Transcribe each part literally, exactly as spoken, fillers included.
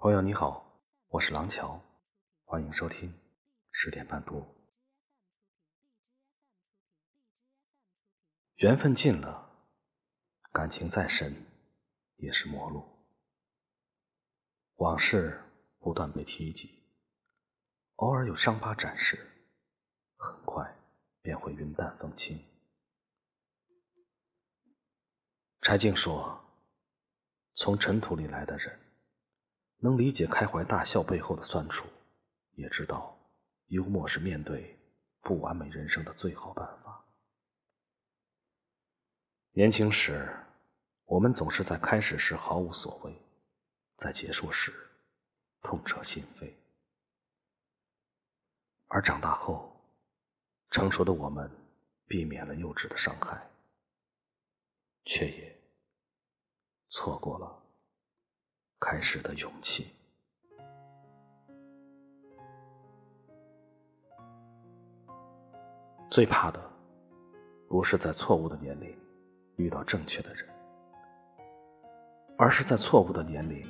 朋友你好，我是郎乔，欢迎收听十点半读。缘分尽了，感情再深也是陌路。往事不断被提及，偶尔有伤疤展示，很快便会云淡风轻。柴静说，从尘土里来的人能理解开怀大笑背后的酸楚，也知道幽默是面对不完美人生的最好办法。年轻时，我们总是在开始时毫无所谓，在结束时痛彻心扉。而长大后，成熟的我们避免了幼稚的伤害，却也错过了开始的勇气。最怕的不是在错误的年龄遇到正确的人，而是在错误的年龄，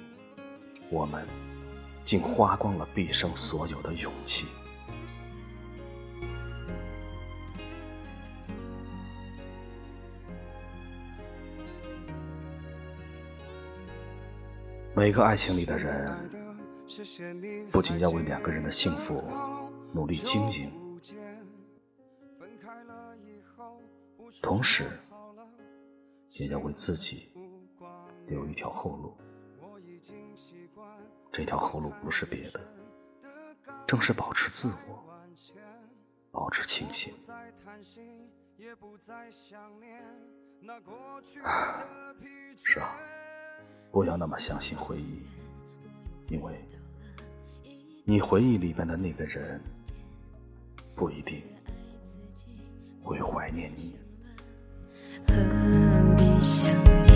我们竟花光了毕生所有的勇气。每个爱情里的人，不仅要为两个人的幸福努力经营，同时也要为自己留一条后路。这条后路不是别的，正是保持自我，保持清醒。啊，是啊，不要那么相信回忆，因为你回忆里面的那个人不一定会怀念你。何必想念，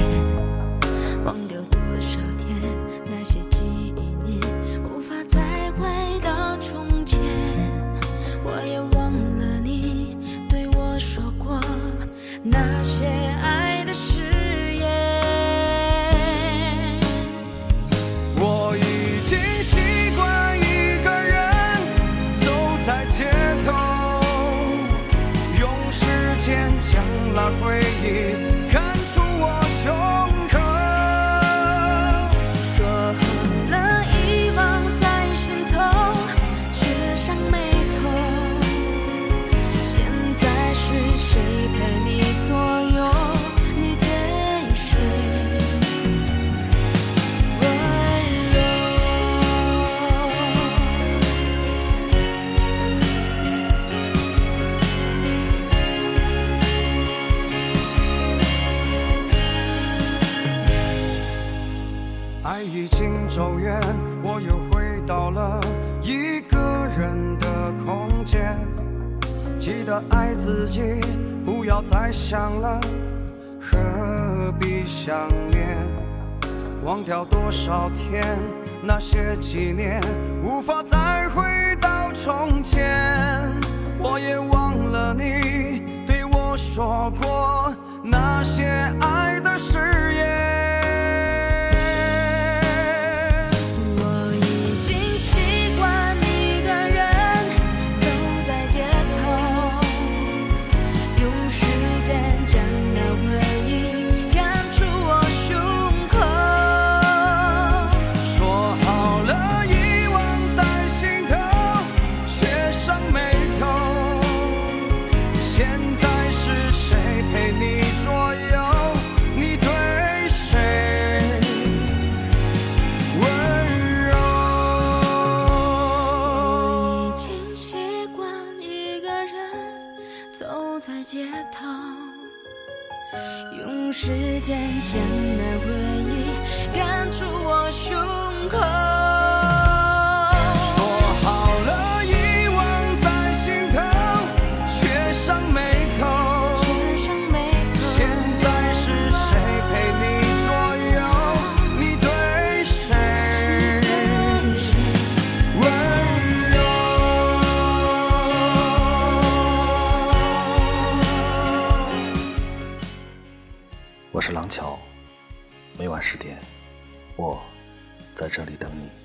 忘掉多少天，那些纪念无法再回到从前。我也忘了你对我说过那些爱的事，将那回忆看出我胸口，说好了遗忘在心头，却上眉头。现在是谁陪你左右，你对谁已经走远，我又回到了一个人的空间。记得爱自己，不要再想了，何必想念？忘掉多少天，那些纪念无法再回到从前。我也忘了你对我说过那些爱的誓言。用时间将那回忆赶出我胸口，说好了遗忘在心头，却上眉头。现在是谁陪你左右，你对谁温柔？我是郎乔，每晚十点，我在这里等你。